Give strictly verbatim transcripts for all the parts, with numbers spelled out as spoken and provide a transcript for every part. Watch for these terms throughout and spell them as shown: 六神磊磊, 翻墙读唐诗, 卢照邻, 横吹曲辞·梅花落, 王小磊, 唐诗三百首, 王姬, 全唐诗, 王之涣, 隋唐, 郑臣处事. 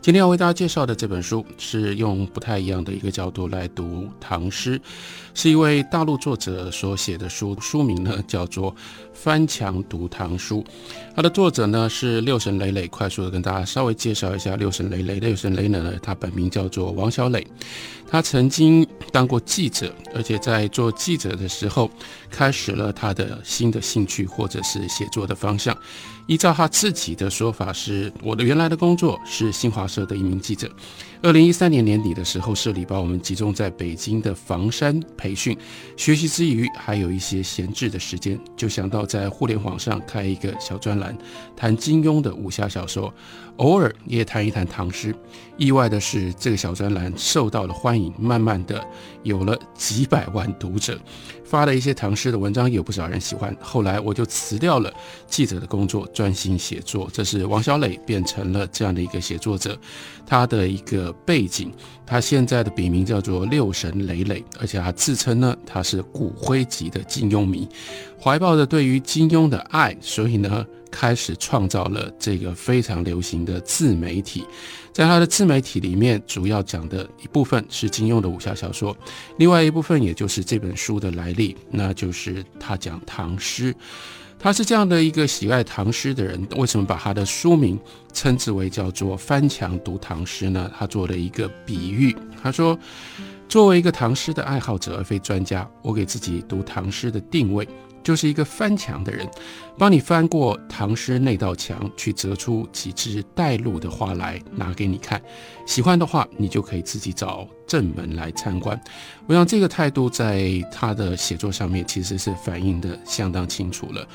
今天要为大家介绍的这本书是用不太一样的一个角度来读唐诗，是一位大陆作者所写的书，书名呢叫做《翻墙读唐书》。它的作者呢是六神磊磊，快速的跟大家稍微介绍一下六神磊磊。六神磊磊呢，他本名叫做王小磊，他曾经当过记者，而且在做记者的时候开始了他的新的兴趣或者是写作的方向。依照他自己的说法是，我的原来的工作是新华社的一名记者。二零一三年年底的时候，社里把我们集中在北京的房山培训，学习之余还有一些闲置的时间，就想到在互联网上开一个小专栏，谈金庸的武侠小说，偶尔也谈一谈唐诗。意外的是，这个小专栏受到了欢迎，慢慢的有了几百万读者，发了一些唐诗的文章，有不少人喜欢。后来我就辞掉了记者的工作，专心写作。这是王小磊变成了这样的一个写作者，他的一个背景。他现在的笔名叫做六神磊磊，而且他自称呢，他是骨灰级的金庸迷，怀抱着对于金庸的爱，所以呢开始创造了这个非常流行的自媒体。在他的自媒体里面，主要讲的一部分是金庸的武侠小说，另外一部分也就是这本书的来历，那就是他讲唐诗。他是这样的一个喜爱唐诗的人，为什么把他的书名称之为叫做翻墙读唐诗呢？他做了一个比喻，他说，作为一个唐诗的爱好者而非专家，我给自己读唐诗的定位就是一个翻墙的人，帮你翻过唐诗那道墙，去折出几枝带露的花来拿给你看，喜欢的话你就可以自己找正门来参观。我想这个态度在他的写作上面其实是反映的相当清楚了。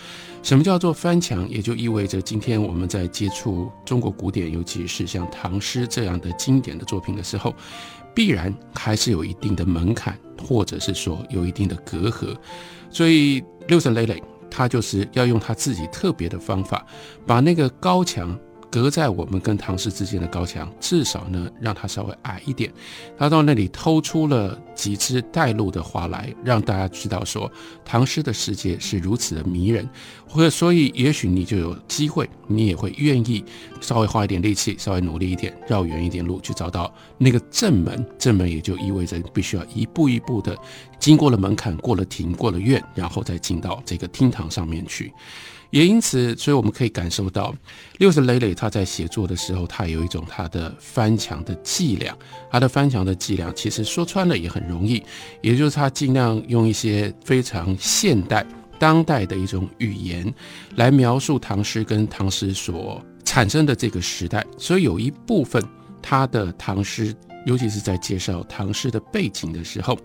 什么叫做翻墙，也就意味着今天我们在接触中国古典，尤其是像唐诗这样的经典的作品的时候，必然还是有一定的门槛，或者是说有一定的隔阂。所以六神磊磊他就是要用他自己特别的方法，把那个高墙隔在我们跟唐诗之间的高墙，至少呢让它稍微矮一点。他到那里偷出了几枝带露的花来，让大家知道说唐诗的世界是如此的迷人，或者所以也许你就有机会，你也会愿意稍微花一点力气，稍微努力一点，绕远一点路去找到那个正门。正门也就意味着必须要一步一步的经过了门槛，过了庭，过了院，然后再进到这个厅堂上面去。也因此，所以我们可以感受到六神磊磊他在写作的时候，他有一种他的翻墙的伎俩。他的翻墙的伎俩其实说穿了也很容易，也就是他尽量用一些非常现代当代的一种语言来描述唐诗跟唐诗所产生的这个时代。所以有一部分他的唐诗，尤其是在介绍唐诗的背景的时候，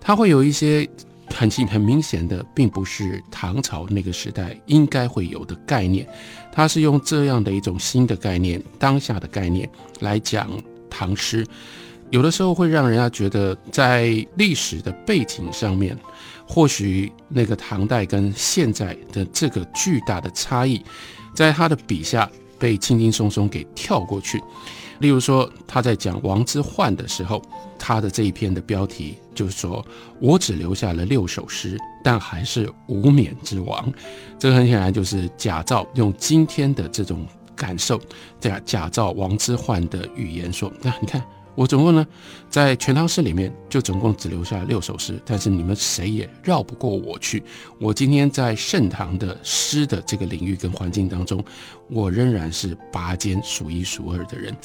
他会有一些很很明显的并不是唐朝那个时代应该会有的概念，它是用这样的一种新的概念，当下的概念来讲唐诗，有的时候会让人家觉得在历史的背景上面，或许那个唐代跟现在的这个巨大的差异，在他的笔下被轻轻松松给跳过去。例如说他在讲王之涣的时候，他的这一篇的标题就是说，我只留下了六首诗，但还是无冕之王。这个很显然就是假造，用今天的这种感受假造王之涣的语言说，那你看我总共呢在全唐诗里面就总共只留下了六首诗，但是你们谁也绕不过我去，我今天在盛唐的诗的这个领域跟环境当中，我仍然是拔尖数一数二的人。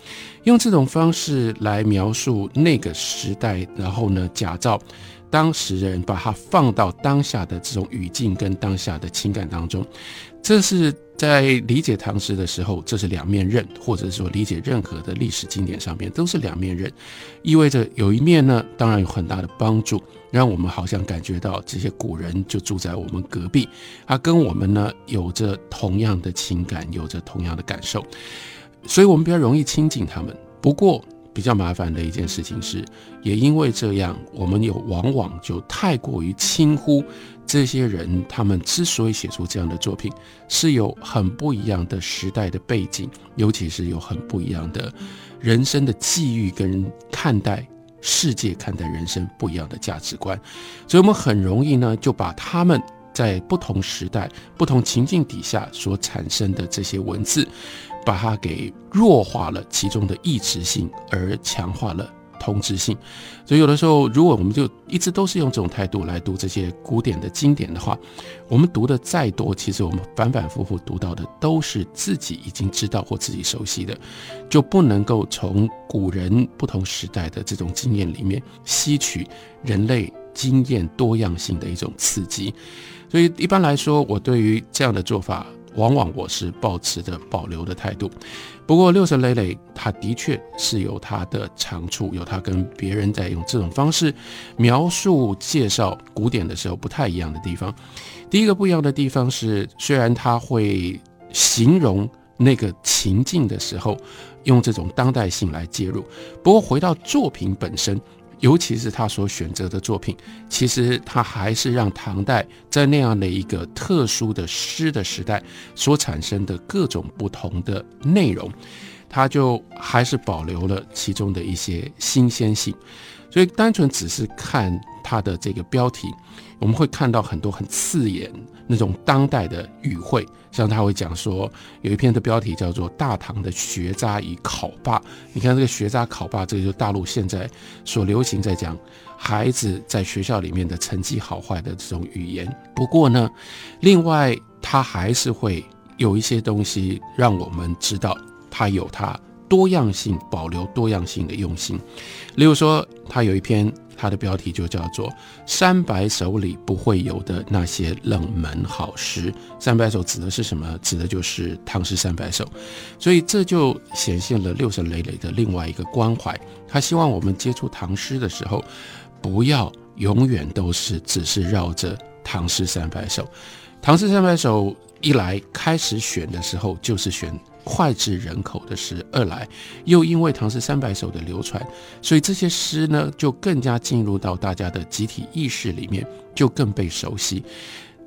用这种方式来描述那个时代，然后呢假造当时人，把它放到当下的这种语境跟当下的情感当中。这是在理解唐诗的时候，这是两面刃，或者说理解任何的历史经典上面都是两面刃，意味着有一面呢当然有很大的帮助，让我们好像感觉到这些古人就住在我们隔壁，他跟我们呢有着同样的情感，有着同样的感受，所以我们比较容易亲近他们。不过比较麻烦的一件事情是，也因为这样，我们有往往就太过于轻忽这些人，他们之所以写出这样的作品，是有很不一样的时代的背景，尤其是有很不一样的人生的际遇跟看待世界、看待人生不一样的价值观，所以我们很容易呢，就把他们在不同时代、不同情境底下所产生的这些文字，把它给弱化了其中的异质性，而强化了同质性。所以有的时候，如果我们就一直都是用这种态度来读这些古典的经典的话，我们读的再多，其实我们反反复复读到的都是自己已经知道或自己熟悉的，就不能够从古人不同时代的这种经验里面吸取人类经验多样性的一种刺激。所以一般来说，我对于这样的做法往往我是抱持着保留的态度。不过六神磊磊他的确是有他的长处，有他跟别人在用这种方式描述介绍古典的时候不太一样的地方。第一个不一样的地方是，虽然他会形容那个情境的时候用这种当代性来介入，不过回到作品本身，尤其是他所选择的作品，其实他还是让唐代在那样的一个特殊的诗的时代所产生的各种不同的内容，他就还是保留了其中的一些新鲜性。所以单纯只是看他的这个标题，我们会看到很多很刺眼那种当代的语汇，像他会讲说，有一篇的标题叫做《大唐的学渣与考霸》。你看这个学渣考霸，这个就是大陆现在所流行在讲孩子在学校里面的成绩好坏的这种语言。不过呢，另外他还是会有一些东西让我们知道他有他多样性，保留多样性的用心。例如说，他有一篇，它的标题就叫做《三百首里不会有的那些冷门好诗》。三百首指的是什么？指的就是唐诗三百首。所以这就显现了六神磊磊的另外一个关怀，他希望我们接触唐诗的时候，不要永远都是只是绕着唐诗三百首。唐诗三百首一来开始选的时候就是选脍炙人口的诗，二来又因为唐诗三百首的流传，所以这些诗呢就更加进入到大家的集体意识里面，就更被熟悉，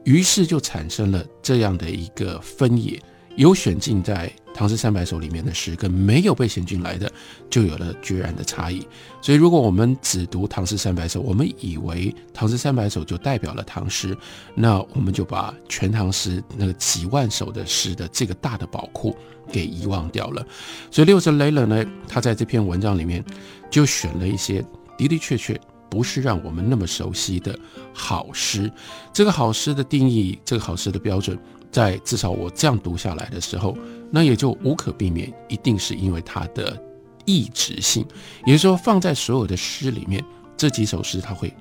于是就产生了这样的一个分野，有选进在唐诗三百首里面的诗跟没有被选进来的就有了决然的差异。所以如果我们只读唐诗三百首，我们以为唐诗三百首就代表了唐诗，那我们就把全唐诗那个几万首的诗的这个大的宝库给遗忘掉了。所以六神磊磊呢，他在这篇文章里面就选了一些的的确确不是让我们那么熟悉的好诗。这个好诗的定义，这个好诗的标准，在至少我这样读下来的时候，那也就无可避免一定是因为它的异质性，也就是说放在所有的诗里面，这几首诗它会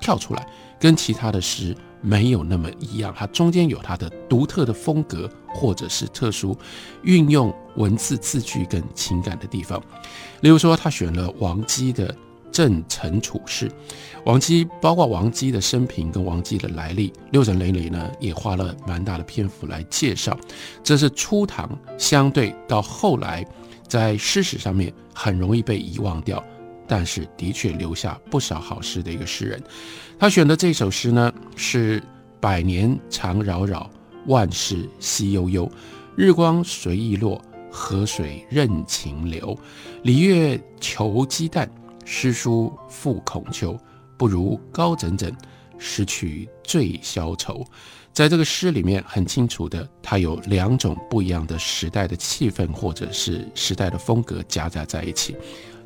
跳出来，跟其他的诗没有那么一样，它中间有它的独特的风格，或者是特殊运用文字字句跟情感的地方。例如说他选了王姬的《郑臣处事》，王姬包括王姬的生平跟王姬的来历，六神磊磊呢也花了蛮大的篇幅来介绍。这是初唐相对到后来在诗史上面很容易被遗忘掉，但是的确留下不少好诗的一个诗人。他选的这首诗呢是“百年常扰扰，万事熙悠悠。日光随意落，河水任情流。礼乐求鸡蛋。”诗书复孔丘，不如高枕枕，诗曲最消愁。在这个诗里面很清楚的，它有两种不一样的时代的气氛或者是时代的风格夹杂在一起，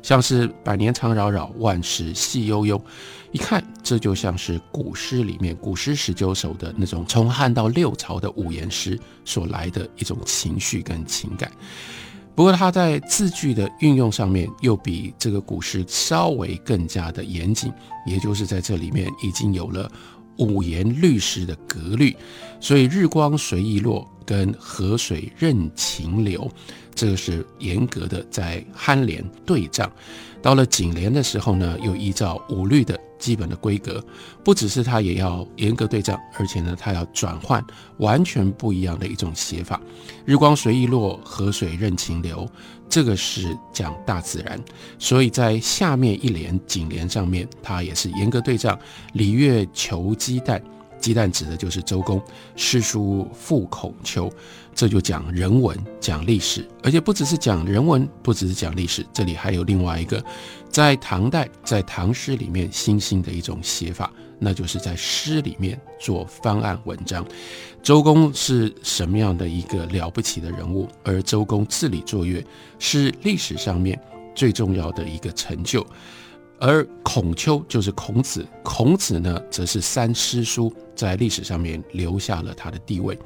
像是百年常扰扰，万事熙悠悠，一看这就像是古诗里面古诗十九首的那种从汉到六朝的五言诗所来的一种情绪跟情感。不过他在字句的运用上面又比这个古诗稍微更加的严谨，也就是在这里面已经有了五言律诗的格律。所以日光随意落跟河水任情流，这个是严格的在酣联对仗。到了景联的时候呢，又依照五律的基本的规格，不只是它也要严格对仗，而且呢，它要转换完全不一样的一种写法。日光随意落，河水任情流，这个是讲大自然，所以在下面一联颈联上面，它也是严格对仗。礼乐求鸡蛋，鸡蛋指的就是周公，诗书赋孔丘，这就讲人文，讲历史，而且不只是讲人文，不只是讲历史，这里还有另外一个，在唐代，在唐诗里面新兴的一种写法，那就是在诗里面做方案文章。周公是什么样的一个了不起的人物？而周公治理作乐是历史上面最重要的一个成就。而孔丘就是孔子，孔子呢，则是三诗书在历史上面留下了他的地位。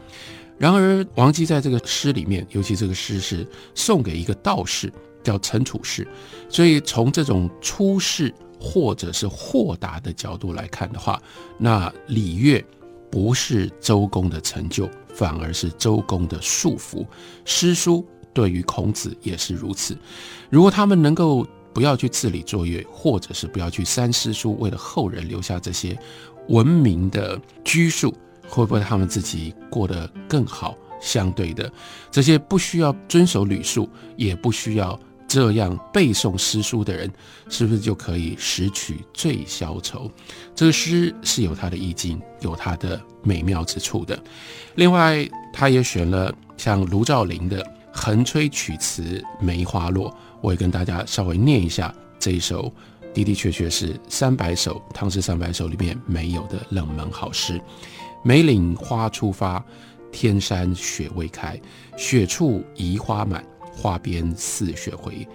然而王绩在这个诗里面，尤其这个诗是送给一个道士，叫陈处士，所以从这种出世或者是豁达的角度来看的话，那礼乐不是周公的成就，反而是周公的束缚。诗书对于孔子也是如此，如果他们能够不要去治理作乐，或者是不要去三诗书，为了后人留下这些文明的拘束，会不会他们自己过得更好？相对的，这些不需要遵守礼数，也不需要这样背诵诗书的人，是不是就可以拾取最消愁？这个诗是有它的意境，有它的美妙之处的。另外，他也选了像卢照邻的《横吹曲辞·梅花落》，我也跟大家稍微念一下这一首，的的确确是三百首唐诗三百首里面没有的冷门好诗。梅岭花初发，天山雪未开。雪处移花满，花边似雪回。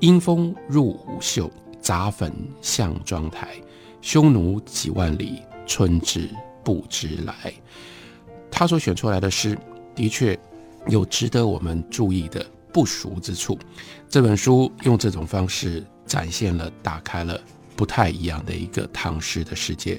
阴风入五袖，杂粉向妆台。匈奴几万里，春至不知来。他所选出来的诗，的确有值得我们注意的不熟之处，这本书用这种方式展现了，打开了不太一样的一个唐诗的世界。